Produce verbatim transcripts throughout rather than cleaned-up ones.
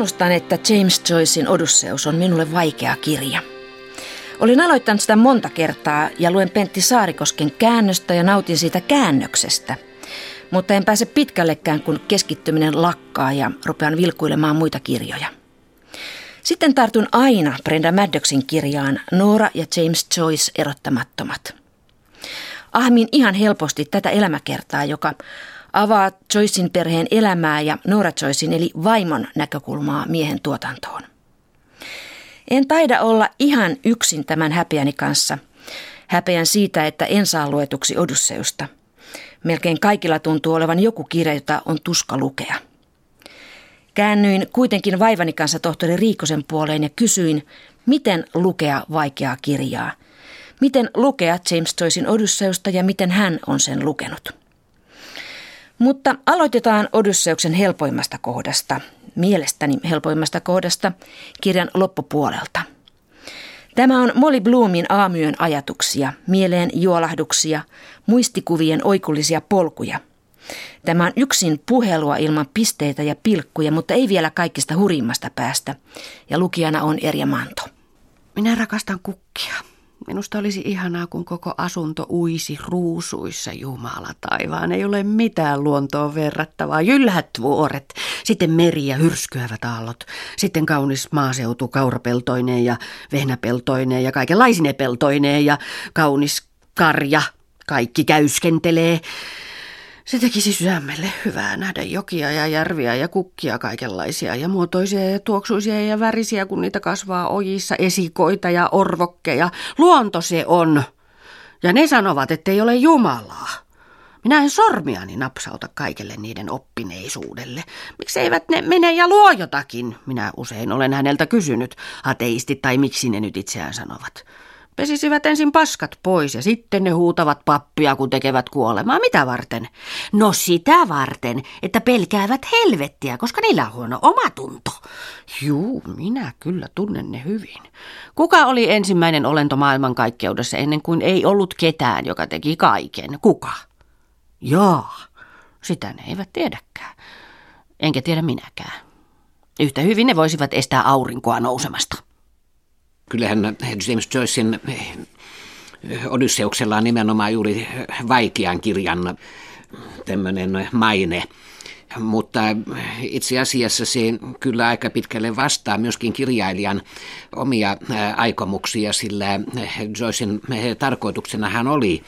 Tunnustan, että James Joycein Odysseus on minulle vaikea kirja. Olin aloittanut sitä monta kertaa ja luen Pentti Saarikosken käännöstä ja nautin siitä käännöksestä. Mutta en pääse pitkällekään, kun keskittyminen lakkaa ja rupean vilkuilemaan muita kirjoja. Sitten tartun aina Brenda Maddoxin kirjaan Nora ja James Joyce erottamattomat. Ahmin ihan helposti tätä elämäkertaa, joka avaa Joycein perheen elämää ja Nora Joycein eli vaimon näkökulmaa miehen tuotantoon. En taida olla ihan yksin tämän häpeäni kanssa. Häpeän siitä, että en saa luetuksi Odysseusta. Melkein kaikilla tuntuu olevan joku kirja, jota on tuska lukea. Käännyin kuitenkin vaivani kanssa tohtori Riikosen puoleen ja kysyin, miten lukea vaikeaa kirjaa. Miten lukea James Joycein Odysseusta ja miten hän on sen lukenut. Mutta aloitetaan Odysseuksen helpoimmasta kohdasta, mielestäni helpoimmasta kohdasta, kirjan loppupuolelta. Tämä on Molly Bloomin aamuyön ajatuksia, mieleen juolahduksia, muistikuvien oikullisia polkuja. Tämä on yksin puhelua ilman pisteitä ja pilkkuja, mutta ei vielä kaikista hurjimmasta päästä. Ja lukijana on Erja Manto. Minä rakastan kukkia. Minusta olisi ihanaa, kun koko asunto uisi ruusuissa, Jumala taivaan. Ei ole mitään luontoon verrattavaa. Jylhät vuoret, sitten meri ja hyrskyävät aallot, sitten kaunis maaseutu kaurapeltoineen ja vehnäpeltoineen ja kaikenlaisine peltoineen ja kaunis karja. Kaikki käyskentelee. Se tekisi sydämelle hyvää nähdä jokia ja järviä ja kukkia kaikenlaisia ja muotoisia ja tuoksuisia ja värisiä, kun niitä kasvaa ojissa, esikoita ja orvokkeja. Luonto se on. Ja ne sanovat, ettei ole Jumalaa. Minä en sormiani napsauta kaikelle niiden oppineisuudelle. Miksi eivät ne mene ja luo jotakin? Minä usein olen häneltä kysynyt, ateistit tai miksi ne nyt itseään sanovat. Pesisivät ensin paskat pois ja sitten ne huutavat pappia, kun tekevät kuolemaa. Mitä varten? No sitä varten, että pelkäävät helvettiä, koska niillä on huono omatunto. Juu, minä kyllä tunnen ne hyvin. Kuka oli ensimmäinen olento maailmankaikkeudessa ennen kuin ei ollut ketään, joka teki kaiken? Kuka? Jaa, sitä ne eivät tiedäkään. Enkä tiedä minäkään. Yhtä hyvin ne voisivat estää aurinkoa nousemasta. Kyllähän James Joycein Odysseuksella on nimenomaan juuri vaikean kirjan tämmöinen maine, mutta itse asiassa se kyllä aika pitkälle vastaa myöskin kirjailijan omia aikomuksia, sillä Joycein tarkoituksenahan oli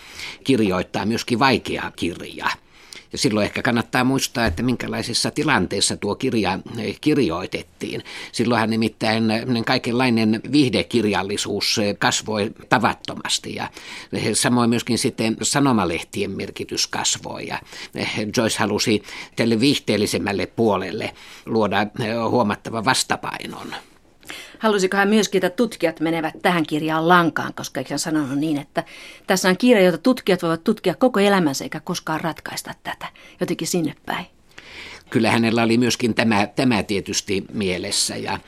kirjoittaa myöskin vaikeaa kirjaa. Ja silloin ehkä kannattaa muistaa, että minkälaisessa tilanteessa tuo kirja kirjoitettiin. Silloinhan nimittäin kaikenlainen viihdekirjallisuus kasvoi tavattomasti ja samoin myöskin sitten sanomalehtien merkitys kasvoi. Ja Joyce halusi tälle viihteellisemmälle puolelle luoda huomattavan vastapainon. Halusikohan myöskin, että tutkijat menevät tähän kirjaan lankaan, koska eikö hän sanonut niin, että tässä on kirja, jota tutkijat voivat tutkia koko elämänsä eikä koskaan ratkaista tätä, jotenkin sinne päin. Kyllä hänellä oli myöskin tämä, tämä tietysti mielessä ja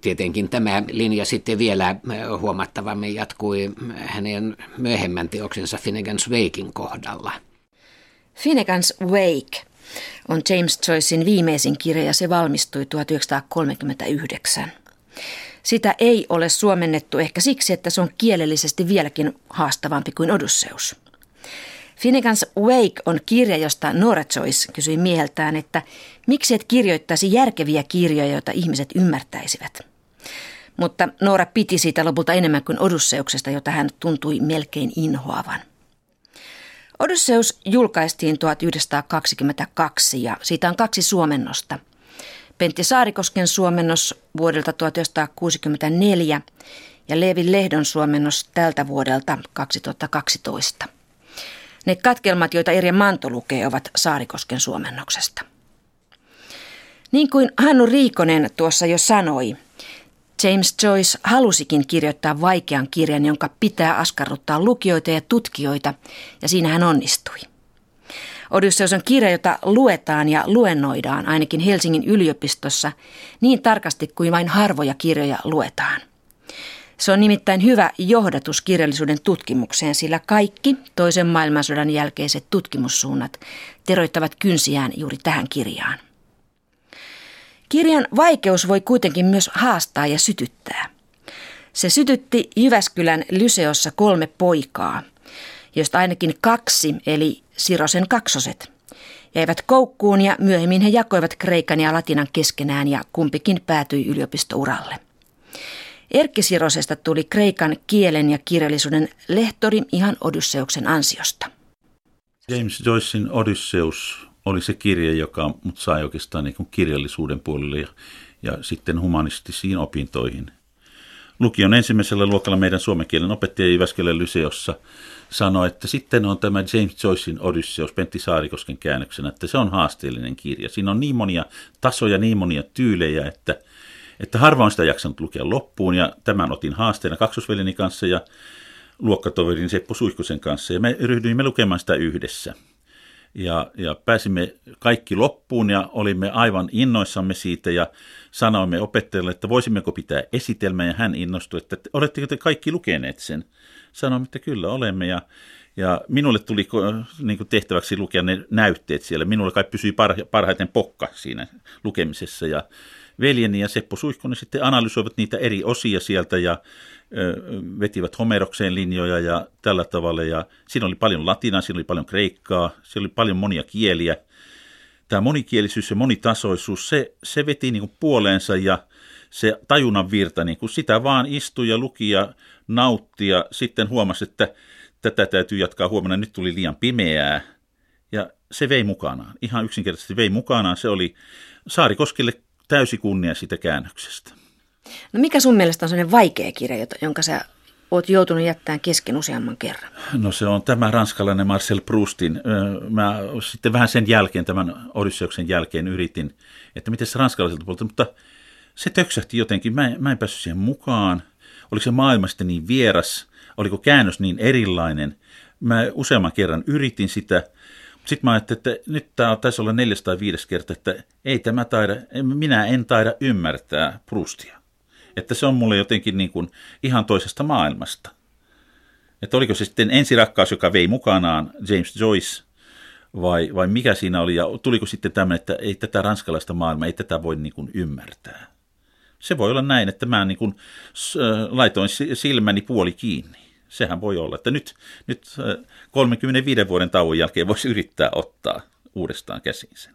tietenkin tämä linja sitten vielä huomattavammin jatkui hänen myöhemmän teoksensa Finnegans Waken kohdalla. Finnegans Wake on James Joycein viimeisin kirja ja se valmistui tuhatyhdeksänsataakolmekymmentäyhdeksän. Sitä ei ole suomennettu ehkä siksi, että se on kielellisesti vieläkin haastavampi kuin Odysseus. Finnegans Wake on kirja, josta Nora Joyce kysyi mieheltään, että miksi et kirjoittaisi järkeviä kirjoja, joita ihmiset ymmärtäisivät. Mutta Nora piti siitä lopulta enemmän kuin Odysseuksesta, jota hän tuntui melkein inhoavan. Odysseus julkaistiin tuhatyhdeksänsataakaksikymmentäkaksi ja siitä on kaksi suomennosta. Pentti Saarikosken suomennos vuodelta tuhatyhdeksänsataakuusikymmentäneljä ja Leevi Lehdon suomennos tältä vuodelta kaksituhattakaksitoista. Ne katkelmat, joita Erja Manto lukee, ovat Saarikosken suomennoksesta. Niin kuin Hannu Riikonen tuossa jo sanoi, James Joyce halusikin kirjoittaa vaikean kirjan, jonka pitää askarruttaa lukijoita ja tutkijoita, ja siinä hän onnistui. Odysseus on kirja, jota luetaan ja luennoidaan ainakin Helsingin yliopistossa niin tarkasti kuin vain harvoja kirjoja luetaan. Se on nimittäin hyvä johdatus kirjallisuuden tutkimukseen, sillä kaikki toisen maailmansodan jälkeiset tutkimussuunnat teroittavat kynsiään juuri tähän kirjaan. Kirjan vaikeus voi kuitenkin myös haastaa ja sytyttää. Se sytytti Jyväskylän Lyseossa kolme poikaa, joista ainakin kaksi, eli Sirosen kaksoset, jäivät koukkuun ja myöhemmin he jakoivat kreikan ja latinan keskenään ja kumpikin päätyi yliopistouralle. Erkki Sirosesta tuli kreikan kielen ja kirjallisuuden lehtori ihan Odysseuksen ansiosta. James Joycein Odysseus oli se kirja, joka mut sai oikeastaan niin kuin kirjallisuuden puolelle ja, ja sitten humanistisiin opintoihin. Lukion ensimmäisellä luokalla meidän suomen kielen opettaja Jyväskylän Lyseossa sanoi, että sitten on tämä James Joycein Odysseus Pentti Saarikosken käännöksenä, että se on haasteellinen kirja. Siinä on niin monia tasoja, niin monia tyylejä, että, että harva on sitä jaksanut lukea loppuun. Ja tämän otin haasteena kaksosveljeni kanssa ja luokkatoverin Seppo Suihkosen kanssa ja me ryhdyimme lukemaan sitä yhdessä. Ja, ja pääsimme kaikki loppuun ja olimme aivan innoissamme siitä ja sanoimme opettajalle, että voisimmeko pitää esitelmän ja hän innostui, että oletteko te kaikki lukeneet sen? Sanoimme, että kyllä olemme ja, ja minulle tuli niin kuin tehtäväksi lukea ne näytteet siellä. Minulle kai pysyi parha, parhaiten pokka siinä lukemisessa ja veljeni ja Seppo Suihkonen sitten analysoivat niitä eri osia sieltä ja ö, vetivät Homerokseen linjoja ja tällä tavalla. Ja siinä oli paljon latinaa, siinä oli paljon kreikkaa, siellä oli paljon monia kieliä. Tämä monikielisyys ja monitasoisuus, se, se veti niin kuin puoleensa ja se tajunnan virta, niin kuin sitä vaan istui ja luki ja nautti ja sitten huomasi, että tätä täytyy jatkaa huomenna, nyt tuli liian pimeää. Ja se vei mukanaan, ihan yksinkertaisesti vei mukanaan, se oli Saarikoskille täysi kunnia siitä käännöksestä. No mikä sun mielestä on sellainen vaikea kirja, jonka sä oot joutunut jättämään kesken useamman kerran? No se on tämä ranskalainen Marcel Proustin. Mä sitten vähän sen jälkeen, tämän Odysseuksen jälkeen yritin, että miten se ranskalaiselta puolelta, mutta se töksähti jotenkin. Mä en, mä en päässyt siihen mukaan. Oliko se maailma sitten niin vieras? Oliko käännös niin erilainen? Mä useamman kerran yritin sitä. Sitten mä ajattelin, että nyt tämä taisi olla neljäs tai viides kerta, että ei tämä taida, minä en taida ymmärtää Proustia. Että se on mulle jotenkin niin kuin ihan toisesta maailmasta. Että oliko se sitten ensirakkaus, joka vei mukanaan James Joyce vai, vai mikä siinä oli ja tuliko sitten tämmöinen, että ei tätä ranskalaista maailmaa, ei tätä voi niin kuin ymmärtää. Se voi olla näin, että mä niin kuin laitoin silmäni puoli kiinni. Sehän voi olla, että nyt, nyt kolmenkymmenenviiden vuoden tauon jälkeen voisi yrittää ottaa uudestaan käsiin sen.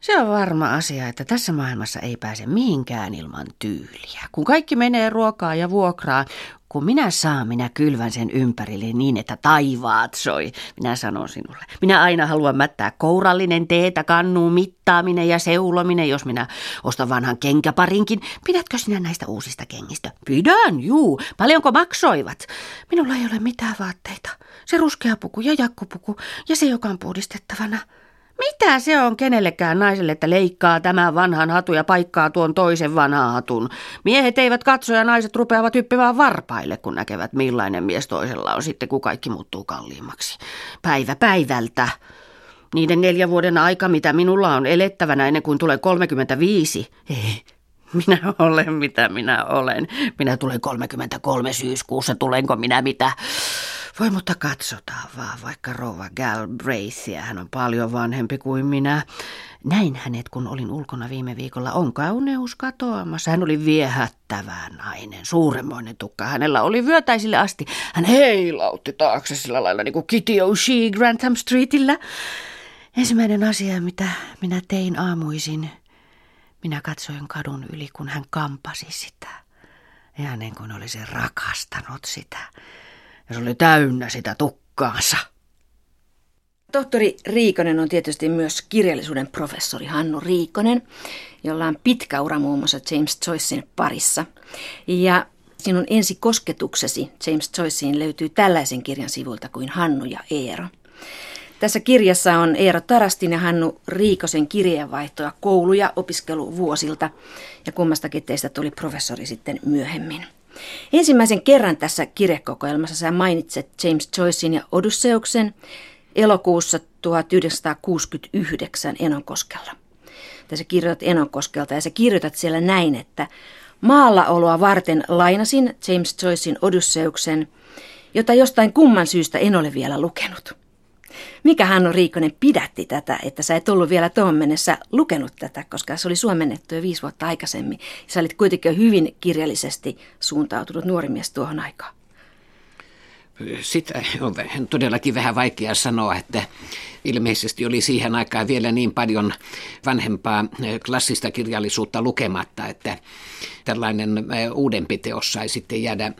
Se on varma asia, että tässä maailmassa ei pääse mihinkään ilman tyyliä. Kun kaikki menee ruokaa ja vuokraa, kun minä saan, minä kylvän sen ympärille niin, että taivaat soi. Minä sanon sinulle. Minä aina haluan mättää kourallinen teetä, kannuun mittaaminen ja seulominen, jos minä ostan vanhan kenkäparinkin. Pidätkö sinä näistä uusista kengistä? Pidän, juu. Paljonko maksoivat? Minulla ei ole mitään vaatteita. Se ruskea puku ja jakkupuku ja se, joka on puhdistettavana. Mitä se on kenellekään naiselle, että leikkaa tämän vanhan hatun ja paikkaa tuon toisen vanhan hatun? Miehet eivät katso ja naiset rupeavat hyppimään varpaille, kun näkevät millainen mies toisella on sitten, kun kaikki muuttuu kalliimmaksi. Päivä päivältä. Niiden neljän vuoden aika, mitä minulla on elettävänä ennen kuin tulee kolmekymmentäviisi. Ei, minä olen mitä minä olen. Minä tulen kolmekymmentäkolme syyskuussa, tulenko minä mitä... Voi, mutta katsotaan vaan, vaikka Rova Galbraithia, hän on paljon vanhempi kuin minä. Näin hänet, kun olin ulkona viime viikolla, on kauneus katoamassa. Hän oli viehättävä nainen, suuremmoinen tukka. Hänellä oli vyötäisille asti. Hän heilautti taakse sillä lailla niin kuin Kitty O'Shea Grantham Streetillä. Ensimmäinen asia, mitä minä tein aamuisin, minä katsoin kadun yli, kun hän kampasi sitä. Ja niin kuin olisi rakastanut sitä. Ja se oli täynnä sitä tukkaansa. Tohtori Riikonen on tietysti myös kirjallisuuden professori Hannu Riikonen, jolla on pitkä ura muun muassa James Joycein parissa. Ja sinun ensikosketuksesi James Joycein löytyy tällaisen kirjan sivulta kuin Hannu ja Eero. Tässä kirjassa on Eero Tarastin ja Hannu Riikosen kirjeenvaihtoa koulu- ja opiskeluvuosilta. Ja kummastakin teistä tuli professori sitten myöhemmin. Ensimmäisen kerran tässä kirjakokoelmassa sä mainitset James Joycein ja Odysseuksen elokuussa tuhatyhdeksänsataakuusikymmentäyhdeksän Enonkoskella. Tässä kirjoitat Enonkoskelta ja sä kirjoitat siellä näin, että maallaoloa varten lainasin James Joycein Odysseuksen, jota jostain kumman syystä en ole vielä lukenut. Mikä Hannu Riikonen pidätti tätä, että sä et ollut vielä tuohon mennessä lukenut tätä, koska se oli suomennettu jo viisi vuotta aikaisemmin. Sä olit kuitenkin jo hyvin kirjallisesti suuntautunut nuori mies tuohon aikaan. Sitä on todellakin vähän vaikea sanoa, että ilmeisesti oli siihen aikaan vielä niin paljon vanhempaa klassista kirjallisuutta lukematta, että tällainen uudempi teos sai sitten jäädä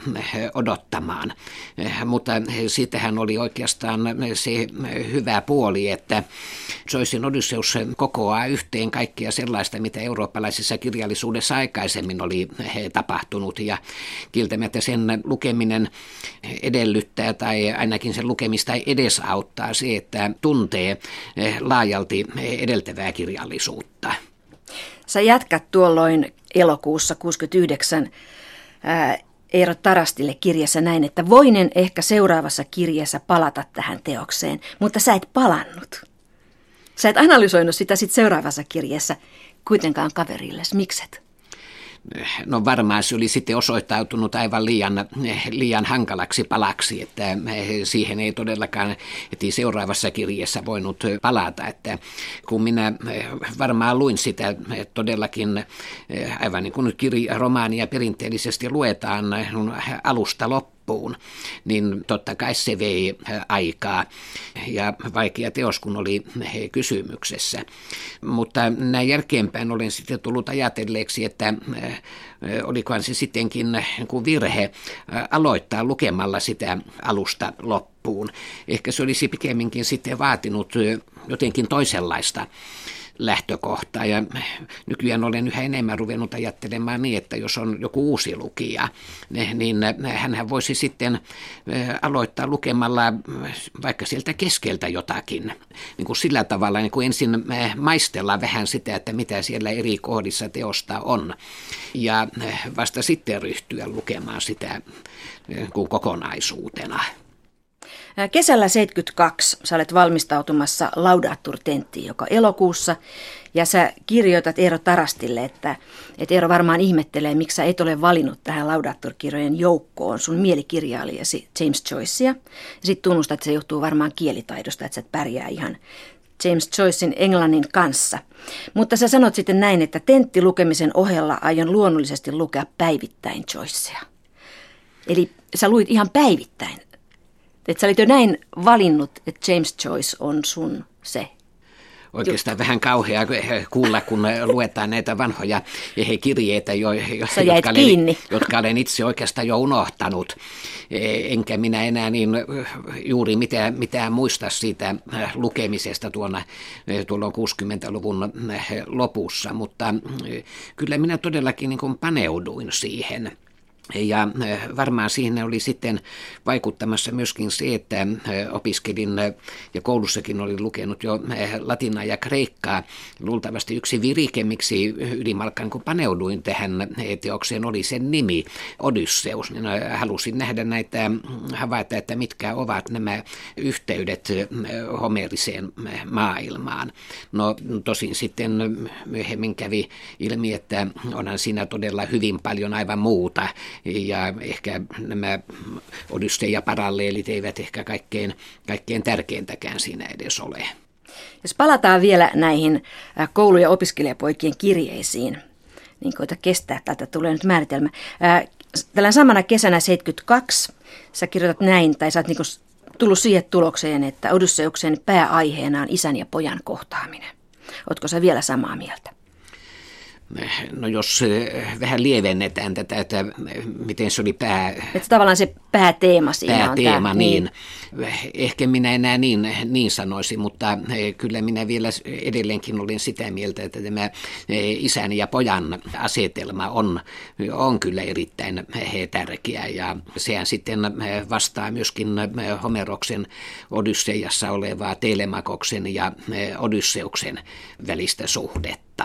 odottamaan. Mutta siitähän oli oikeastaan se hyvä puoli, että Joycen Odysseus kokoaa yhteen kaikkea sellaista, mitä eurooppalaisessa kirjallisuudessa aikaisemmin oli tapahtunut, ja kieltämättä sen lukeminen edellyttää tai ainakin sen lukemista edesauttaa se, että tuntee laajalti edeltävää kirjallisuutta. Sä jatkat tuolloin elokuussa kuusikymmentäyhdeksän ää, Eero Tarastille kirjassa näin, että voinen ehkä seuraavassa kirjassa palata tähän teokseen, mutta sä et palannut. Sä et analysoinut sitä sit seuraavassa kirjassa kuitenkaan kaverilles. Mikset? No varmaan se oli sitten osoittautunut aivan liian, liian hankalaksi palaksi, että siihen ei todellakaan heti seuraavassa kirjassa voinut palata. Että kun minä varmaan luin sitä todellakin, aivan niin kuin nyt kirja, romaania perinteellisesti luetaan alusta loppuun, niin totta kai se vei aikaa ja vaikea teos, kun oli kysymyksessä. Mutta näin jälkeenpäin olen sitten tullut ajatelleeksi, että olikohan se sittenkin virhe aloittaa lukemalla sitä alusta loppuun. Ehkä se olisi pikemminkin sitten vaatinut jotenkin toisenlaista lähtökohtaa, ja nykyään olen yhä enemmän ruvennut ajattelemaan niin, että jos on joku uusi lukija, niin hänhän voisi sitten aloittaa lukemalla vaikka sieltä keskeltä jotakin. Niin kuin sillä tavalla niin kuin ensin maistella vähän sitä, että mitä siellä eri kohdissa teosta on, ja vasta sitten ryhtyä lukemaan sitä kokonaisuutena. Kesällä seitsemänkymmentäkaksi sä olet valmistautumassa Laudatur-tenttiin, joka elokuussa, ja sä kirjoitat Eero Tarastille, että, että Eero varmaan ihmettelee, miksi sä et ole valinnut tähän Laudatur-kirjojen joukkoon sun mielikirjailijasi James Joycea, ja sit tunnustat, että se johtuu varmaan kielitaidosta, että sä et pärjää ihan James Joycen englannin kanssa. Mutta sä sanot sitten näin, että tenttilukemisen ohella aion luonnollisesti lukea päivittäin Joycea. Eli sä luit ihan päivittäin. Että sä olit jo näin valinnut, että James Joyce on sun se. Oikeastaan vähän kauheaa kuulla, kun luetaan näitä vanhoja kirjeitä, jo, jotka, olen, jotka olen itse oikeastaan jo unohtanut. Enkä minä enää niin juuri mitään, mitään muista siitä lukemisesta tuona, tuolloin kuudenkymmenen luvun lopussa, mutta kyllä minä todellakin niin kuin paneuduin siihen. Ja varmaan siihen oli sitten vaikuttamassa myöskin se, että opiskelin ja koulussakin olin lukenut jo latinaa ja kreikkaa. Luultavasti yksi virike, miksi ylimalkaan kun paneuduin tähän teokseen, oli sen nimi Odysseus. Halusin nähdä näitä, havaita, että mitkä ovat nämä yhteydet homeeriseen maailmaan. No tosin sitten myöhemmin kävi ilmi, että onhan siinä todella hyvin paljon aivan muuta. Ja ehkä nämä Odysseus ja paralleelit eivät ehkä kaikkein, kaikkein tärkeintäkään siinä edes ole. Jos palataan vielä näihin koulu- ja opiskelijapoikien kirjeisiin, niin koita kestää, tältä tulee nyt määritelmä. Tällä samana kesänä seitsemänkymmentäkaksi sä kirjoitat näin, tai sä oot niinku tullut siihen tulokseen, että Odysseuksen pääaiheena on isän ja pojan kohtaaminen. Ootko sä vielä samaa mieltä? No jos vähän lievennetään tätä, että miten se oli pää... Että tavallaan se pääteema siinä pääteema, on tämä. Pääteema, niin. niin. Ehkä minä enää niin, niin sanoisin, mutta kyllä minä vielä edelleenkin olin sitä mieltä, että tämä isän ja pojan asetelma on, on kyllä erittäin tärkeä. Ja sehän sitten vastaa myöskin Homeroksen Odysseiassa olevaa Telemakoksen ja Odysseuksen välistä suhdetta.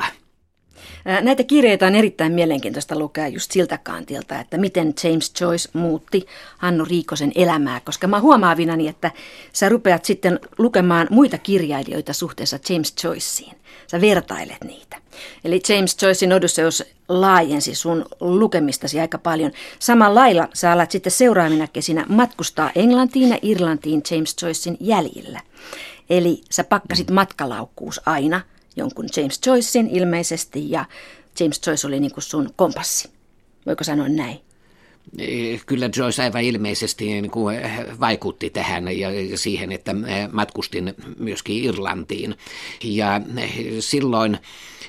Näitä kirjeitä on erittäin mielenkiintoista lukea just siltä kantilta, että miten James Joyce muutti Hannu Riikosen elämää, koska mä huomaavinani, että sä rupeat sitten lukemaan muita kirjailijoita suhteessa James Joyceen. Sä vertailet niitä. Eli James Joycein Odysseus laajensi sun lukemistasi aika paljon. Samalla lailla sä alat sitten seuraavina kesinä matkustaa Englantiin ja Irlantiin James Joycein jäljillä. Eli sä pakkasit matkalaukkuus aina jonkun James Joycein ilmeisesti, ja James Joyce oli niin kuin sun kompassi. Voiko sanoa näin? Kyllä Joyce aivan ilmeisesti niin kuin vaikutti tähän ja siihen, että matkustin myöskin Irlantiin. Ja silloin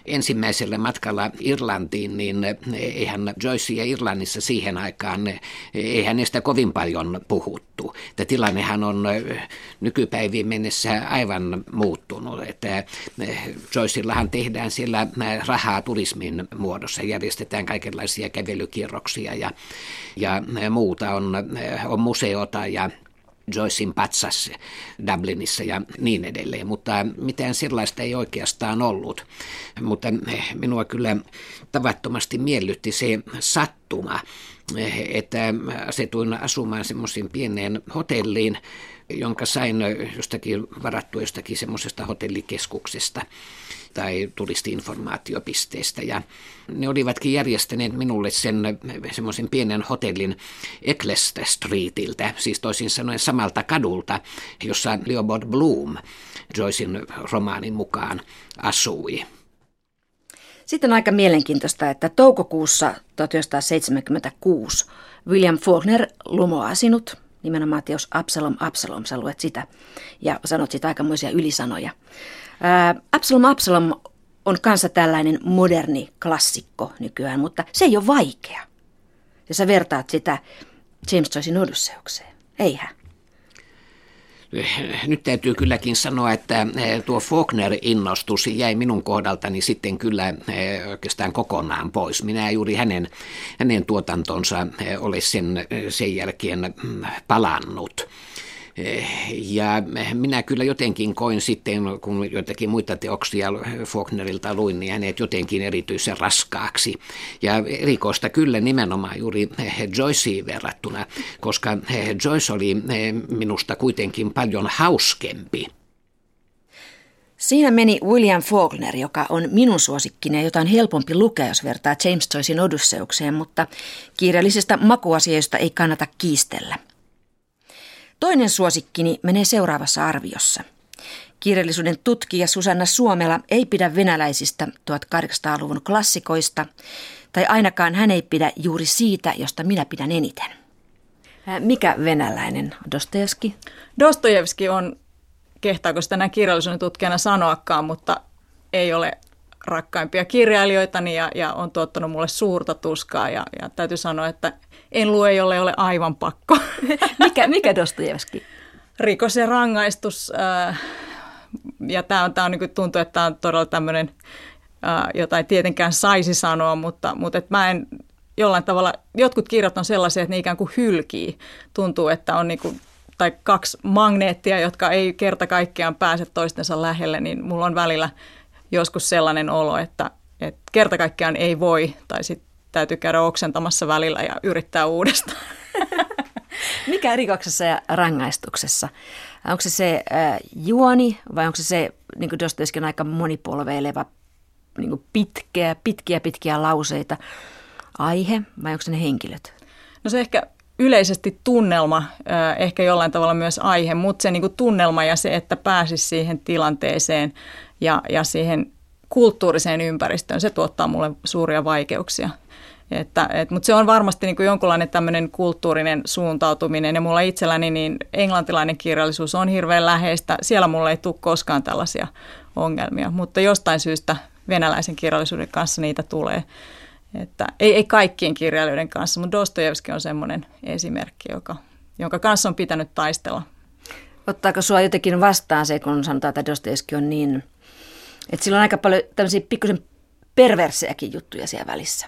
ensimmäisellä matkalla Irlantiin, niin eihän Joyce ja Irlannissa siihen aikaan, ei hänestä kovin paljon puhuttu. Tämä tilannehan on nykypäiviin mennessä aivan muuttunut. Että Joycillahan tehdään siellä rahaa turismin muodossa, järjestetään kaikenlaisia kävelykierroksia ja Ja muuta on, on museota ja Joycein patsas Dublinissa ja niin edelleen, mutta mitään sellaista ei oikeastaan ollut. Mutta minua kyllä tavattomasti miellytti se sattuma, että asetuin asumaan semmoisiin pieneen hotelliin, jonka sain jostakin varattua jostakin semmoisesta hotellikeskuksesta tai turisti-informaatiopisteestä. Ja ne olivatkin järjestäneet minulle sen semmoisen pienen hotellin Eccleste Streetiltä, siis toisin sanoen samalta kadulta, jossa Leopold Bloom Joycein romaanin mukaan asui. Sitten on aika mielenkiintoista, että toukokuussa tuhatyhdeksänsataaseitsemänkymmentäkuusi William Faulkner lumoaa sinut. Nimenomaan teos Absalom, Absalom, sä luet sitä ja sanot siitä aikamoisia ylisanoja. Ää, Absalom, Absalom on kanssa tällainen moderni klassikko nykyään, mutta se ei ole vaikea. Ja sä vertaat sitä James Joycein Odysseukseen, eihän? Nyt täytyy kylläkin sanoa, että tuo Faulkner-innostus jäi minun kohdaltani sitten kyllä oikeastaan kokonaan pois. Minä juuri hänen, hänen tuotantonsa ole sen, sen jälkeen palannut. Ja minä kyllä jotenkin koin sitten, kun joitakin muita teoksia Faulknerilta luin, niin hänet jotenkin erityisen raskaaksi. Ja erikoista kyllä nimenomaan juuri Joyceen verrattuna, koska Joyce oli minusta kuitenkin paljon hauskempi. Siinä meni William Faulkner, joka on minun suosikkini ja jota on helpompi lukea, jos vertaa James Joycein Odysseukseen, mutta kirjallisista makuasioista ei kannata kiistellä. Toinen suosikkini menee seuraavassa arviossa. Kirjallisuuden tutkija Susanna Suomela ei pidä venäläisistä tuhatkahdeksansataaluvun klassikoista, tai ainakaan hän ei pidä juuri siitä, josta minä pidän eniten. Mikä venäläinen? Dostojevski? Dostojevski on, kehtaako sitä näin kirjallisuuden tutkijana sanoakaan, mutta ei ole rakkaimpia kirjailijoitani ja, ja on tuottanut mulle suurta tuskaa ja, ja täytyy sanoa, että en lue, jolle ole aivan pakko. Mikä, mikä Dostojevski? Rikos ja rangaistus. Äh, ja tämä on, tää on niin tuntuu, että tämä on todella tämmöinen, äh, jota ei tietenkään saisi sanoa, mutta, mutta et mä en jollain tavalla, jotkut kirjat on sellaisia, että ne ikään kuin hylkii. Tuntuu, että on niin kuin, tai kaksi magneettia, jotka ei kerta kaikkiaan pääse toistensa lähelle, niin mulla on välillä joskus sellainen olo, että, että kerta kaikkiaan ei voi, tai sitten täytyy käydä oksentamassa välillä ja yrittää uudestaan. Mikä rikoksessa ja rangaistuksessa? Onko se se äh, juoni vai onko se se, niin kuin Dostojevskin, aika monipolveileva, niin kuin pitkeä, pitkiä, pitkiä lauseita, aihe vai onko se ne henkilöt? No se ehkä yleisesti tunnelma, äh, ehkä jollain tavalla myös aihe, mutta se niin kuin tunnelma ja se, että pääsisi siihen tilanteeseen ja, ja siihen kulttuuriseen ympäristöön, se tuottaa mulle suuria vaikeuksia. Että, et, mutta se on varmasti niin kuin jonkunlainen tämmöinen kulttuurinen suuntautuminen ja mulla itselläni niin englantilainen kirjallisuus on hirveän läheistä. Siellä mulla ei tule koskaan tällaisia ongelmia, mutta jostain syystä venäläisen kirjallisuuden kanssa niitä tulee. Että, ei, ei kaikkien kirjailijoiden kanssa, mutta Dostojevski on semmoinen esimerkki, joka, jonka kanssa on pitänyt taistella. Ottaako sua jotenkin vastaan se, kun sanotaan, että Dostojevski on niin, että sillä on aika paljon tämmöisiä pikkusen perversejäkin juttuja siellä välissä.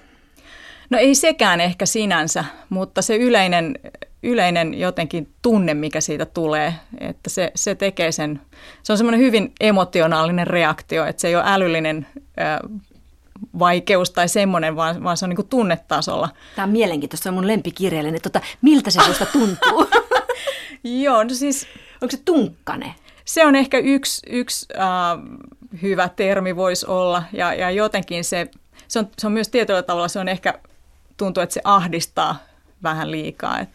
No ei sekään ehkä sinänsä, mutta se yleinen, yleinen jotenkin tunne, mikä siitä tulee, että se, se tekee sen, se on semmoinen hyvin emotionaalinen reaktio, että se ei ole älyllinen äh, vaikeus tai semmoinen, vaan, vaan se on niin kuin tunnetasolla. Tämä on mielenkiintoista, se on mun lempikirjallinen. Tota, miltä se susta tuntuu? Joo, no siis... Onko se tunkkane? Se on ehkä yksi, yksi äh, hyvä termi voisi olla, ja, ja jotenkin se, se, on, se on myös tietyllä tavalla, se on ehkä, tuntuu, että se ahdistaa vähän liikaa.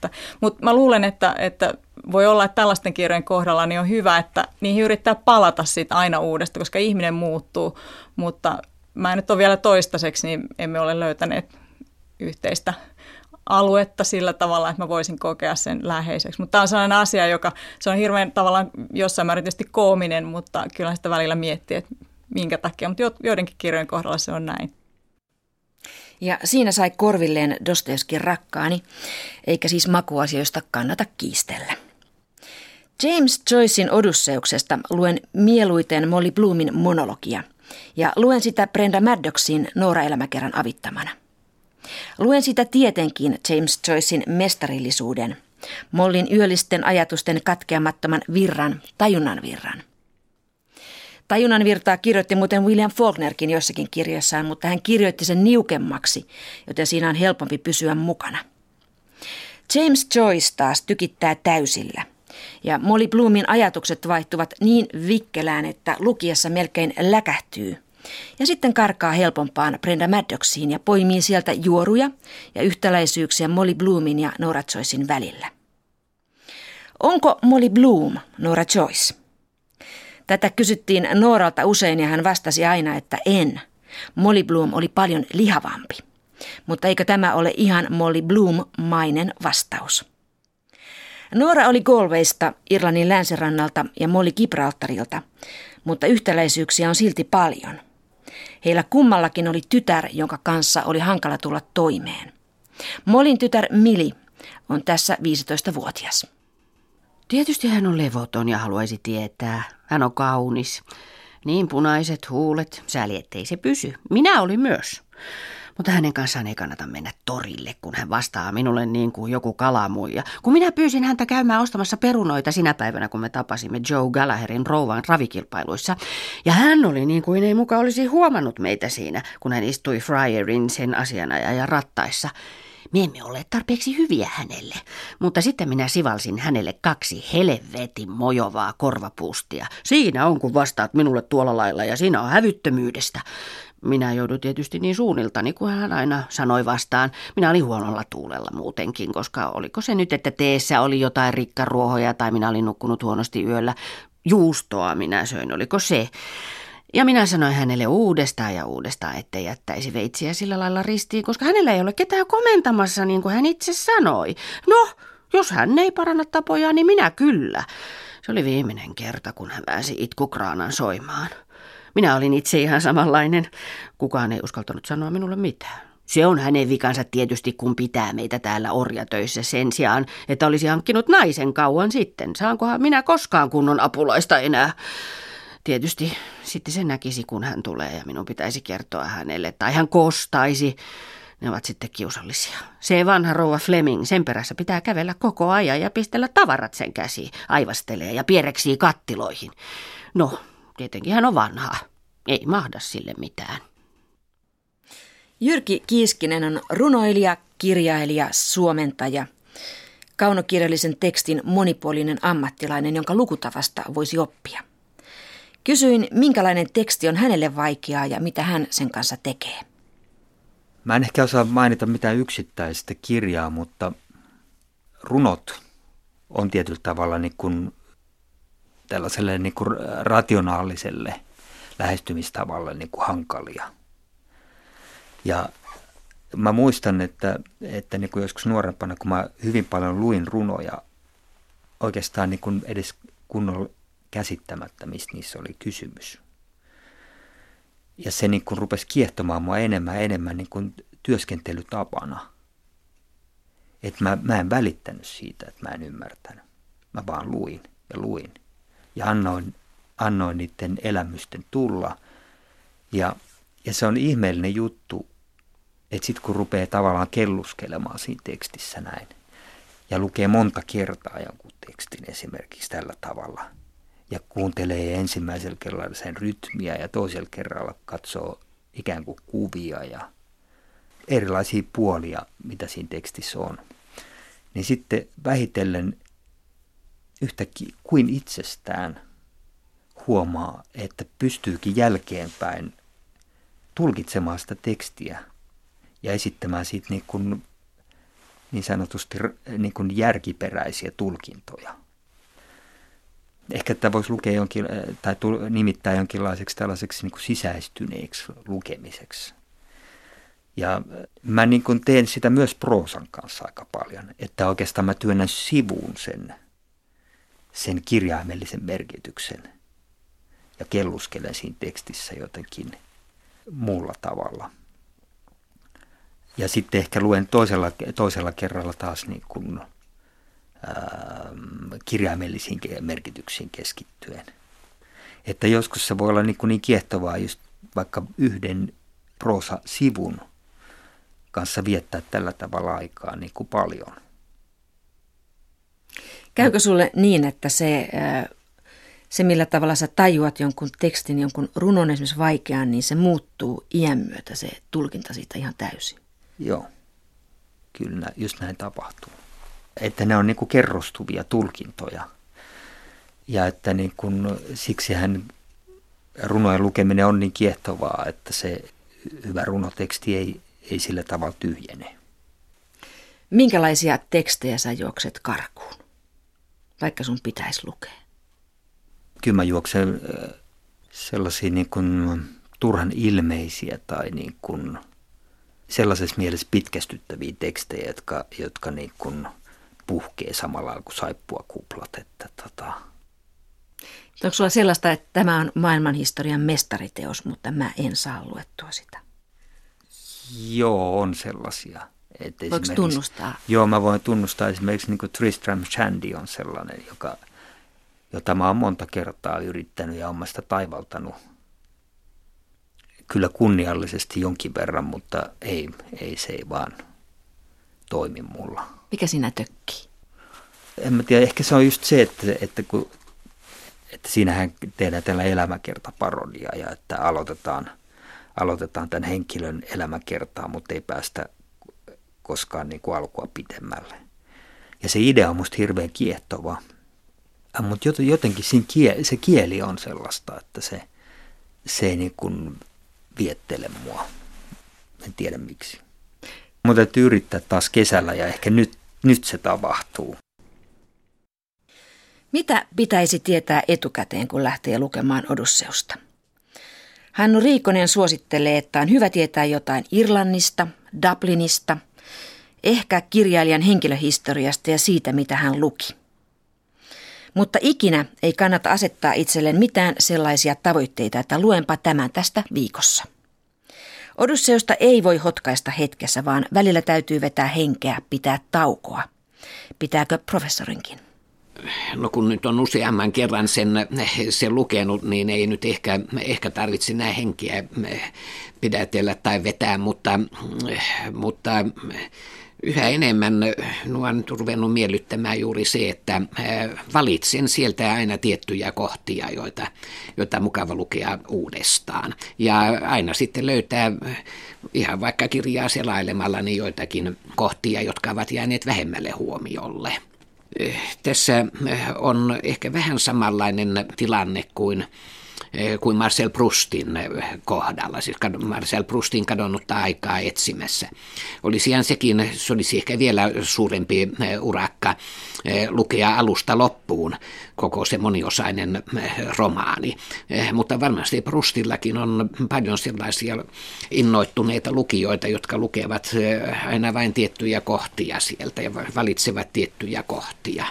Mutta mä luulen, että, että voi olla, että tällaisten kirjojen kohdalla niin on hyvä, että niihin yrittää palata siitä aina uudestaan, koska ihminen muuttuu, mutta mä en nyt ole vielä toistaiseksi, niin emme ole löytäneet yhteistä aluetta sillä tavalla, että mä voisin kokea sen läheiseksi. Mutta tämä on sellainen asia, joka se on hirveän tavallaan jossain määrin tietysti koominen, mutta kyllä sitä välillä miettii, että minkä takia, mutta joidenkin kirjojen kohdalla se on näin. Ja siinä sai korvilleen Dostojevskin Rakkaani, eikä siis makuasioista kannata kiistellä. James Joycein Odysseuksesta luen mieluiten Molly Bloomin monologia ja luen sitä Brenda Maddoxin Noora elämäkerran avittamana. Luen sitä tietenkin James Joycein mestarillisuuden, Mollin yöllisten ajatusten katkeamattoman virran, tajunnan virran. Tajunnan virtaa kirjoitti muuten William Faulknerkin jossakin kirjassaan, mutta hän kirjoitti sen niukemmaksi, joten siinä on helpompi pysyä mukana. James Joyce taas tykittää täysillä, ja Molly Bloomin ajatukset vaihtuvat niin vikkelään, että lukiessa melkein läkähtyy. Ja sitten karkaa helpompaan Brenda Maddoxiin ja poimii sieltä juoruja ja yhtäläisyyksiä Molly Bloomin ja Nora Joycein välillä. Onko Molly Bloom Nora Joyce? Tätä kysyttiin Noralta usein ja hän vastasi aina, että en. Molly Bloom oli paljon lihavampi. Mutta eikö tämä ole ihan Molly Bloom-mainen vastaus? Nora oli Galwaysta, Irlannin länsirannalta ja Molly Gibraltarilta, mutta yhtäläisyyksiä on silti paljon. Heillä kummallakin oli tytär, jonka kanssa oli hankala tulla toimeen. Mollyn tytär Millie on tässä viisitoistavuotias. Tietysti hän on levoton ja haluaisi tietää. Hän on kaunis. Niin punaiset huulet. Sääli, ettei se pysy. Minä olin myös. Mutta hänen kanssaan ei kannata mennä torille, kun hän vastaa minulle niin kuin joku kalamuija. Kun minä pyysin häntä käymään ostamassa perunoita sinä päivänä, kun me tapasimme Joe Gallaherin rouvan ravikilpailuissa. Ja hän oli niin kuin ei muka olisi huomannut meitä siinä, kun hän istui Fryerin sen asianajajan rattaissa. Me emme olleet tarpeeksi hyviä hänelle, mutta sitten minä sivalsin hänelle kaksi helvetin mojovaa korvapuustia. Siinä on, kun vastaat minulle tuolla lailla ja siinä on hävyttömyydestä. Minä joudun tietysti niin suunniltani, kun hän aina sanoi vastaan. Minä olin huonolla tuulella muutenkin, koska oliko se nyt, että teessä oli jotain rikkaruohoja tai minä olin nukkunut huonosti yöllä. Juustoa minä söin, oliko se? Ja minä sanoin hänelle uudestaan ja uudestaan, ettei jättäisi veitsiä sillä lailla ristiin, koska hänellä ei ole ketään komentamassa, niin kuin hän itse sanoi. No, jos hän ei paranna tapojaan, niin minä kyllä. Se oli viimeinen kerta, kun hän pääsi itkukraanan soimaan. Minä olin itse ihan samanlainen. Kukaan ei uskaltanut sanoa minulle mitään. Se on hänen vikansa tietysti, kun pitää meitä täällä orjatöissä sen sijaan, että olisi hankkinut naisen kauan sitten. Saankohan minä koskaan kunnon apulaista enää? Tietysti sitten se näkisi, kun hän tulee ja minun pitäisi kertoa hänelle, tai hän kostaisi. Ne ovat sitten kiusallisia. Se vanha rouva Fleming, sen perässä pitää kävellä koko ajan ja pistellä tavarat sen käsiin, aivastelee ja piereksii kattiloihin. No, tietenkin hän on vanha. Ei mahda sille mitään. Jyrki Kiiskinen on runoilija, kirjailija, suomentaja. Kaunokirjallisen tekstin monipuolinen ammattilainen, jonka lukutavasta voisi oppia. Kysyin, minkälainen teksti on hänelle vaikeaa ja mitä hän sen kanssa tekee. Mä en ehkä osaa mainita mitään yksittäistä kirjaa, mutta runot on tietyllä tavalla niin kuin tällaiselle niin kuin rationaaliselle lähestymistavalle niin kuin hankalia. Ja mä muistan, että, että niin kuin joskus nuorempana, kun mä hyvin paljon luin runoja, oikeastaan niin kuin edes kunnolla käsittämättä, mistä niissä oli kysymys. Ja se niin kuin rupesi kiehtomaan mua enemmän ja enemmän niin kuin työskentelytapana. Että mä, mä en välittänyt siitä, että mä en ymmärtänyt. Mä vaan luin ja luin. Ja annoin, annoin niiden elämysten tulla. Ja, ja se on ihmeellinen juttu, että sitten kun rupeaa tavallaan kelluskelemaan siinä tekstissä näin. Ja lukee monta kertaa jonkun tekstin esimerkiksi tällä tavalla. Ja kuuntelee ensimmäisellä kerralla sen rytmiä ja toisella kerralla katsoo ikään kuin kuvia ja erilaisia puolia, mitä siinä tekstissä on. Niin sitten vähitellen yhtäkkiä kuin itsestään huomaa, että pystyykin jälkeenpäin tulkitsemaan sitä tekstiä ja esittämään siitä niin kuin niin sanotusti niin kuin järkiperäisiä tulkintoja. Ehkä tämä voisi lukea jonkin, tai nimittää jonkinlaiseksi tällaiseksi niin kuin sisäistyneeksi lukemiseksi. Ja mä niin kuin teen sitä myös proosan kanssa aika paljon, että oikeastaan mä työnnän sivuun sen, sen kirjaimellisen merkityksen ja kelluskelen siinä tekstissä jotenkin muulla tavalla. Ja sitten ehkä luen toisella, toisella kerralla taas niin kuin, ää, kirjaimellisiin merkityksiin keskittyen. Että joskus se voi olla niin, kuin niin kiehtovaa just vaikka yhden proosasivun kanssa viettää tällä tavalla aikaa niin kuin paljon. Käykö sulle niin, että se, se millä tavalla sä tajuat jonkun tekstin, jonkun runon esimerkiksi vaikeaan, niin se muuttuu iän myötä se tulkinta siitä ihan täysin? Joo, kyllä just näin tapahtuu. Että ne on niin kuin kerrostuvia tulkintoja ja että niin kuin, siksihän runojen lukeminen on niin kiehtovaa, että se hyvä runoteksti ei, ei sillä tavalla tyhjene. Minkälaisia tekstejä sä juokset karkuun, vaikka sun pitäisi lukea? Kyllä mä juoksen sellaisia niin kuin turhan ilmeisiä tai niin kuin sellaisessa mielessä pitkästyttäviä tekstejä, jotka, jotka niin kuin puhkee samalla kuin saippua kuplat. Että tota. Onko sulla sellaista, että tämä on maailmanhistorian mestariteos, mutta mä en saa luettua sitä? Joo, on sellaisia. Voiko tunnustaa? Joo, mä voin tunnustaa. Esimerkiksi niin kuin Tristram Shandy on sellainen, joka, jota mä oon monta kertaa yrittänyt ja oon sitä taivaltanut. Kyllä kunniallisesti jonkin verran, mutta ei, ei se ei vaan toimi mulla. Mikä sinä tökkii? En mä tiedä, ehkä se on just se, että, että, kun, että siinähän tehdään tällä elämäkertaparodia ja että aloitetaan, aloitetaan tämän henkilön elämäkertaa, mutta ei päästä koskaan niin kuin alkua pidemmälle. Ja se idea on musta hirveän kiehtova, mutta jotenkin siinä kieli, se kieli on sellaista, että se, se ei niin kuin viettele mua. En tiedä miksi. Mun täytyy yrittää taas kesällä ja ehkä nyt, nyt se tapahtuu. Mitä pitäisi tietää etukäteen, kun lähtee lukemaan Odysseusta? Hannu Riikonen suosittelee, että on hyvä tietää jotain Irlannista, Dublinista, ehkä kirjailijan henkilöhistoriasta ja siitä, mitä hän luki. Mutta ikinä ei kannata asettaa itselleen mitään sellaisia tavoitteita, että luenpa tämän tästä viikossa. Odysseusta ei voi hotkaista hetkessä, vaan välillä täytyy vetää henkeä, pitää taukoa. Pitääkö professorinkin? No kun nyt on useamman kerran sen, sen lukenut, niin ei nyt ehkä, ehkä tarvitse näin henkeä pidätellä tai vetää, mutta... mutta yhä enemmän minua on ruvennut miellyttämään juuri se, että valitsen sieltä aina tiettyjä kohtia, joita, joita mukava lukea uudestaan. Ja aina sitten löytää ihan vaikka kirjaa selailemalla niin joitakin kohtia, jotka ovat jääneet vähemmälle huomiolle. Tässä on ehkä vähän samanlainen tilanne kuin... kuin Marcel Proustin kohdalla, siis Marcel Proustin kadonnutta aikaa etsimässä. Olisi ihan sekin, se olisi ehkä vielä suurempi urakka lukea alusta loppuun koko se moniosainen romaani, mutta varmasti Proustillakin on paljon sellaisia innoittuneita lukijoita, jotka lukevat aina vain tiettyjä kohtia sieltä ja valitsevat tiettyjä kohtia.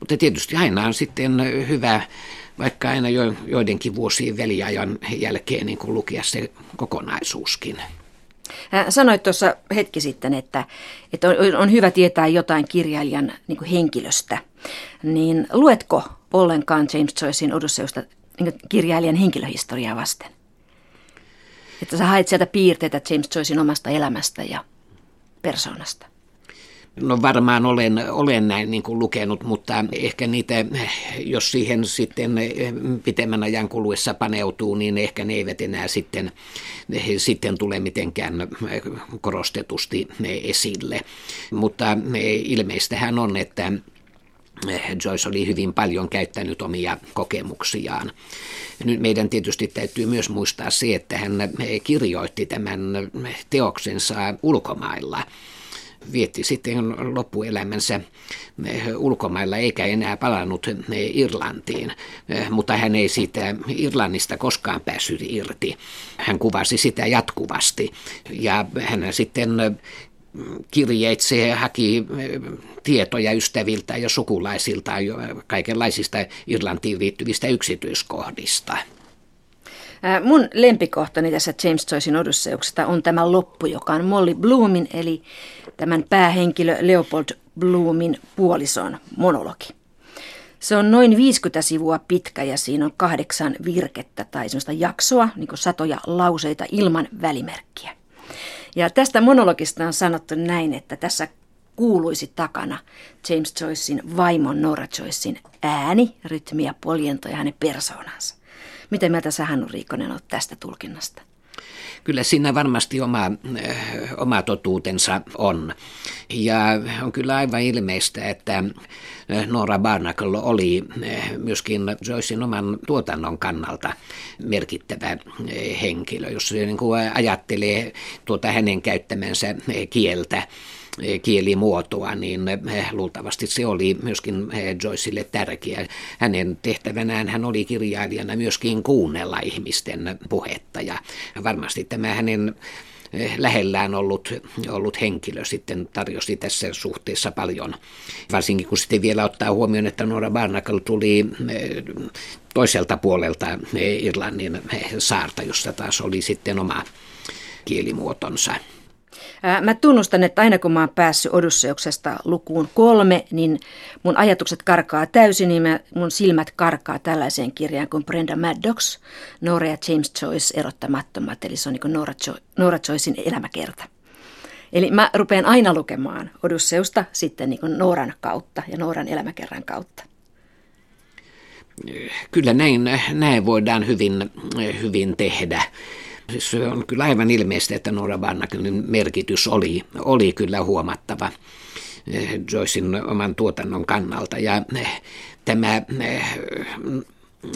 Mutta tietysti aina on sitten hyvä, vaikka aina jo, joidenkin vuosien väliajan jälkeen niin kuin lukea se kokonaisuuskin. Hän sanoit tuossa hetki sitten, että, että on, on hyvä tietää jotain kirjailijan niin kuin henkilöstä. Niin luetko ollenkaan James Joycein Odysseusta niin kirjailijan henkilöhistoriaa vasten? Että sä haet sieltä piirteitä James Joycein omasta elämästä ja persoonasta. No varmaan olen, olen näin niin kuin lukenut, mutta ehkä niitä, jos siihen sitten pitemmän ajan kuluessa paneutuu, niin ehkä ne eivät enää sitten, sitten tule mitenkään korostetusti esille. Mutta ilmeistähän on, että Joyce oli hyvin paljon käyttänyt omia kokemuksiaan. Nyt meidän tietysti täytyy myös muistaa se, että hän kirjoitti tämän teoksensa ulkomailla. Vietti sitten loppuelämänsä ulkomailla eikä enää palannut Irlantiin, mutta hän ei siitä Irlannista koskaan päässyt irti. Hän kuvasi sitä jatkuvasti ja hän sitten kirjeitse haki tietoja ystäviltä ja sukulaisilta kaikenlaisista Irlantiin liittyvistä yksityiskohdista. Mun lempikohtani tässä James Joycen Odysseuksesta on tämä loppu, joka on Molly Bloomin eli tämän päähenkilö Leopold Bloomin puolison monologi. Se on noin viisikymmentä sivua pitkä ja siinä on kahdeksan virkettä tai sellaista jaksoa, niin kuin satoja lauseita ilman välimerkkiä. Ja tästä monologista on sanottu näin, että tässä kuuluisi takana James Joycen vaimon Nora Joycen ääni, rytmi ja poljento ja hänen persoonansa. Miten mieltä sä, Hannu Riikonen, olet tästä tulkinnasta? Kyllä siinä varmasti oma, oma totuutensa on. Ja on kyllä aivan ilmeistä, että Nora Barnacle oli myöskin Joycen oman tuotannon kannalta merkittävä henkilö, jos se niin kuin ajattelee tuota hänen käyttämänsä kieltä. Kielimuotoa, niin luultavasti se oli myöskin Joycelle tärkeä. Hänen tehtävänään hän oli kirjailijana myöskin kuunnella ihmisten puhetta ja varmasti tämä hänen lähellään ollut, ollut henkilö sitten tarjosi tässä suhteessa paljon. Varsinkin kun sitten vielä ottaa huomioon, että Nora Barnacle tuli toiselta puolelta Irlannin saarta, jossa taas oli sitten oma kielimuotonsa. Mä tunnustan, että aina kun mä oon päässyt Odysseuksesta lukuun kolme, niin mun ajatukset karkaa täysin, niin mä, mun silmät karkaa tällaiseen kirjaan kuin Brenda Maddox, Nora ja James Joyce erottamattomat, eli se on niin kuin Nora, jo- Nora Joycen elämäkerta. Eli mä rupean aina lukemaan Odysseusta sitten niin kuin Noran kautta ja Noran elämäkerran kautta. Kyllä näin, näin voidaan hyvin, hyvin tehdä. Se on kyllä aivan ilmeistä, että Nora Barnaclen merkitys oli, oli kyllä huomattava Joycen oman tuotannon kannalta. Ja tämä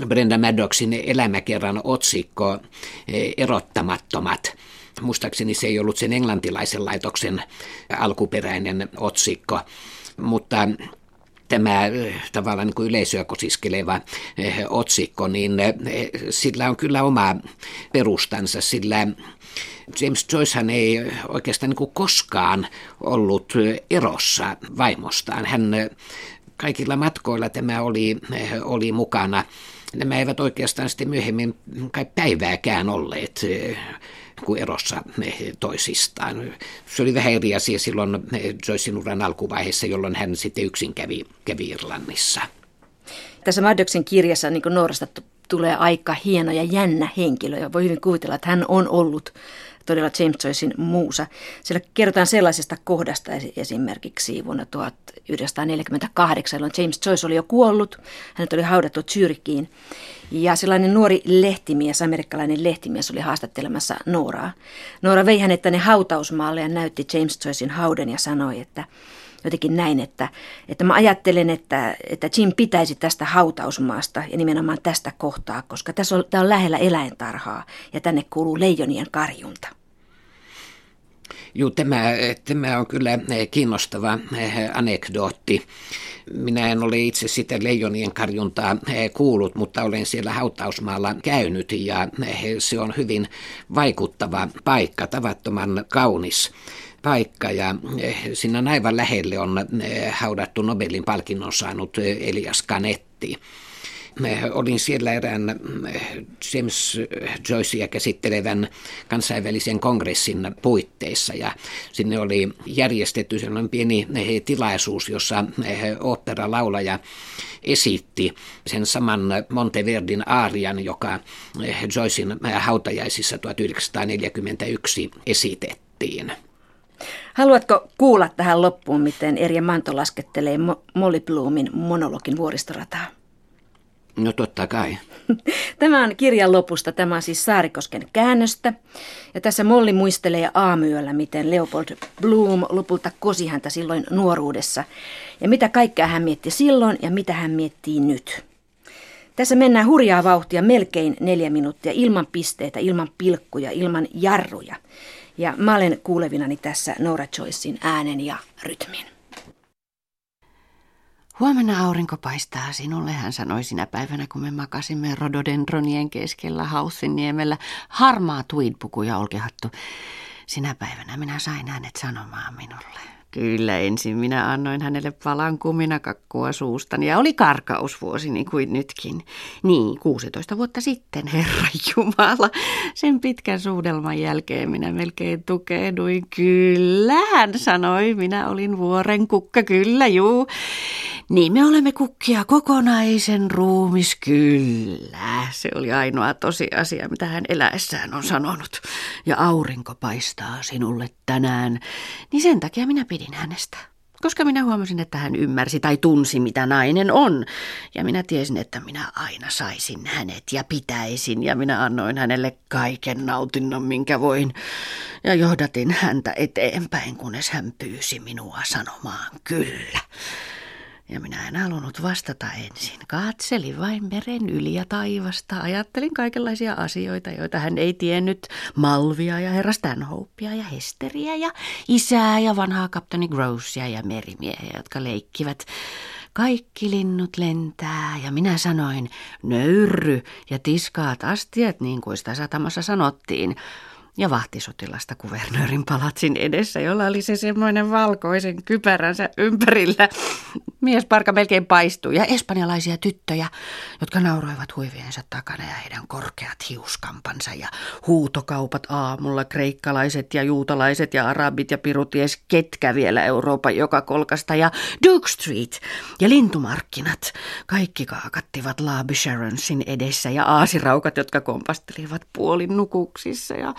Brenda Maddoxin elämäkerran otsikko Erottamattomat. Muistaakseni se ei ollut sen englantilaisen laitoksen alkuperäinen otsikko, mutta tämä tavallaan niin kuin yleisöä kosiskeleva otsikko, niin sillä on kyllä oma perustansa, sillä James Joycehan ei oikeastaan niin kuin koskaan ollut erossa vaimostaan. Hän kaikilla matkoilla tämä oli, oli mukana. Nämä eivät oikeastaan sitten myöhemmin kai päivääkään olleet kuin erossa toisistaan. Se oli vähän eri asia silloin Joycen uran alkuvaiheessa, jolloin hän sitten yksin kävi, kävi Irlannissa. Tässä Maddoxin kirjassa niin kuin Norasta t- tulee aika hieno ja jännä henkilö, ja voi hyvin kuvitella, että hän on ollut todella James Joycen muusa. Siellä kerrotaan sellaisesta kohdasta esimerkiksi vuonna tuhatyhdeksänsataaneljäkymmentäkahdeksan, jolloin James Joyce oli jo kuollut. Hänet oli haudattu Zyrikiin. Ja sellainen nuori lehtimies, amerikkalainen lehtimies, oli haastattelemassa Noraa. Nora vei hänet tänne hautausmaalle ja näytti James Joycen haudan ja sanoi, että jotenkin näin, että, että mä ajattelen, että, että Jim pitäisi tästä hautausmaasta ja nimenomaan tästä kohtaa, koska tässä on, tää on lähellä eläintarhaa ja tänne kuuluu leijonien karjunta. Joo, tämä, tämä on kyllä kiinnostava anekdootti. Minä en ole itse sitä leijonien karjuntaa kuullut, mutta olen siellä hautausmaalla käynyt ja se on hyvin vaikuttava paikka, tavattoman kaunis paikka ja siinä aivan lähelle on haudattu Nobelin palkinnon saanut Elias Canetti. Olin siellä erään James Joycea käsittelevän kansainvälisen kongressin puitteissa ja sinne oli järjestetty sellainen pieni tilaisuus, jossa oopperalaulaja esitti sen saman Monteverdin aarian, joka Joycen hautajaisissa tuhatyhdeksänsataaneljäkymmentäyksi esitettiin. Haluatko kuulla tähän loppuun, miten Erja Manto laskettelee Mo- Molly Bloomin monologin Vuoristorataa? No totta kai. Tämä on kirjan lopusta. Tämä on siis Saarikosken käännöstä. Ja tässä Molli muistelee aamuyöllä, miten Leopold Bloom lopulta kosi häntä silloin nuoruudessa. Ja mitä kaikkea hän mietti silloin ja mitä hän miettii nyt. Tässä mennään hurjaa vauhtia melkein neljä minuuttia ilman pisteitä, ilman pilkkuja, ilman jarruja. Ja mä olen kuulevinani tässä Nora Joycein äänen ja rytmin. Huomenna aurinko paistaa sinulle, hän sanoi sinä päivänä, kun me makasimme rododendronien keskellä Haussinniemellä. Harmaa tweedpukuja olkehattu. Sinä päivänä minä sain hänet sanomaan minulle. Kyllä, ensin minä annoin hänelle palan kuminakakkua suustani ja oli karkausvuosi niin kuin nytkin. Niin, kuusitoista vuotta sitten, herra jumala. Sen pitkän suudelman jälkeen minä melkein tukehduin. Kyllä, hän sanoi, minä olin vuoren kukka, kyllä juu. Niin me olemme kukkia, kokonaisen ruumis, kyllä. Se oli ainoa tosiasia, mitä hän eläessään on sanonut. Ja aurinko paistaa sinulle tänään, niin sen takia minä pidin hänestä. Koska minä huomasin, että hän ymmärsi tai tunsi, mitä nainen on. Ja minä tiesin, että minä aina saisin hänet ja pitäisin. Ja minä annoin hänelle kaiken nautinnon, minkä voin. Ja johdatin häntä eteenpäin, kunnes hän pyysi minua sanomaan kyllä. Ja minä en halunnut vastata ensin. Katselin vain meren yli ja taivasta. Ajattelin kaikenlaisia asioita, joita hän ei tiennyt. Malvia ja herra Stanhopea ja Hesteriä ja isää ja vanhaa kapteeni Grossia ja merimiehiä, jotka leikkivät. Kaikki linnut lentää ja minä sanoin, nöyrry ja tiskaat astiat, niin kuin sitä satamassa sanottiin. Ja vahtisotilasta kuvernöörin palatsin edessä, jolla oli se semmoinen valkoisen kypäränsä ympärillä. Miesparka melkein paistui ja espanjalaisia tyttöjä, jotka nauroivat huiviensa takana ja heidän korkeat hiuskampansa ja huutokaupat aamulla, kreikkalaiset ja juutalaiset ja arabit ja piruties ketkä vielä Euroopan joka kolkasta ja Duke Street ja lintumarkkinat. Kaikki kaakattivat Laaby Sharonsin edessä ja aasiraukat, jotka kompastelivat puolin nukuksissa ja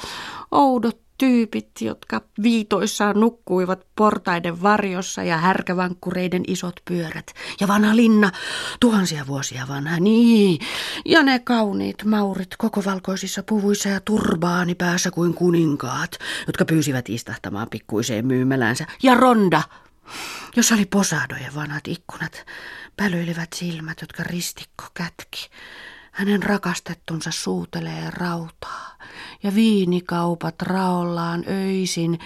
oudot tyypit, jotka viitoissaan nukkuivat portaiden varjossa ja härkävankkureiden isot pyörät. Ja vanha linna, tuhansia vuosia vanha, niin. Ja ne kauniit maurit koko valkoisissa puvuissa ja turbaani päässä kuin kuninkaat, jotka pyysivät istahtamaan pikkuiseen myymälänsä. Ja ronda, jossa oli posadojen vanhat ikkunat, pälöilevät silmät, jotka ristikko kätki. Hänen rakastettunsa suutelee rautaa ja viinikaupat raollaan öisin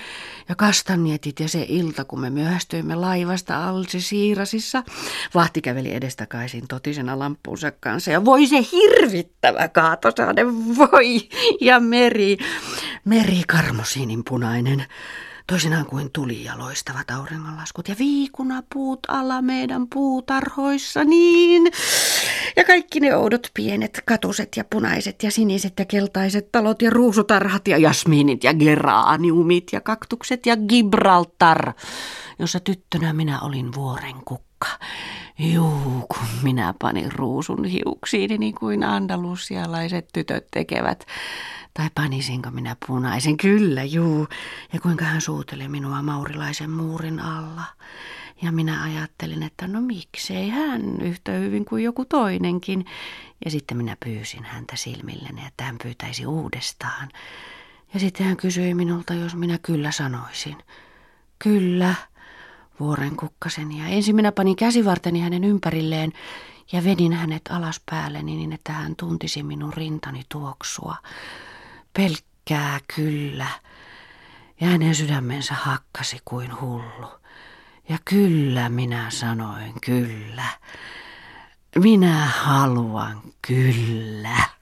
ja kastanjetit ja se ilta, kun me myöhästyimme laivasta Algeciresissa. Vahti käveli edestakaisin totisena lamppunsa kanssa ja voi se hirvittävä kaatosaade, voi! Ja meri, meri karmosinin punainen. Toisinaan kuin tuli ja loistavat auringonlaskut ja viikunapuut ala meidän puutarhoissa, niin. Ja kaikki ne oudot pienet katuset ja punaiset ja siniset ja keltaiset talot ja ruusutarhat ja jasmiinit ja geraniumit ja kaktukset ja Gibraltar, jossa tyttönä minä olin vuoren kukka. Juu, kun minä panin ruusun hiuksiini niin kuin andalusialaiset tytöt tekevät. Tai panisinko minä punaisen? Kyllä, juu. Ja kuinka hän suuteli minua maurilaisen muurin alla. Ja minä ajattelin, että no miksei hän yhtä hyvin kuin joku toinenkin. Ja sitten minä pyysin häntä silmilleni, että hän pyytäisi uudestaan. Ja sitten hän kysyi minulta, jos minä kyllä sanoisin. Kyllä, vuoren kukkasen. Ja ensin minä panin käsivarteni hänen ympärilleen. Ja vedin hänet alas päälleni niin, että hän tuntisi minun rintani tuoksua. Pelkkää kyllä. Ja hänen sydämensä hakkasi kuin hullu. Ja kyllä minä sanoin kyllä. Minä haluan kyllä.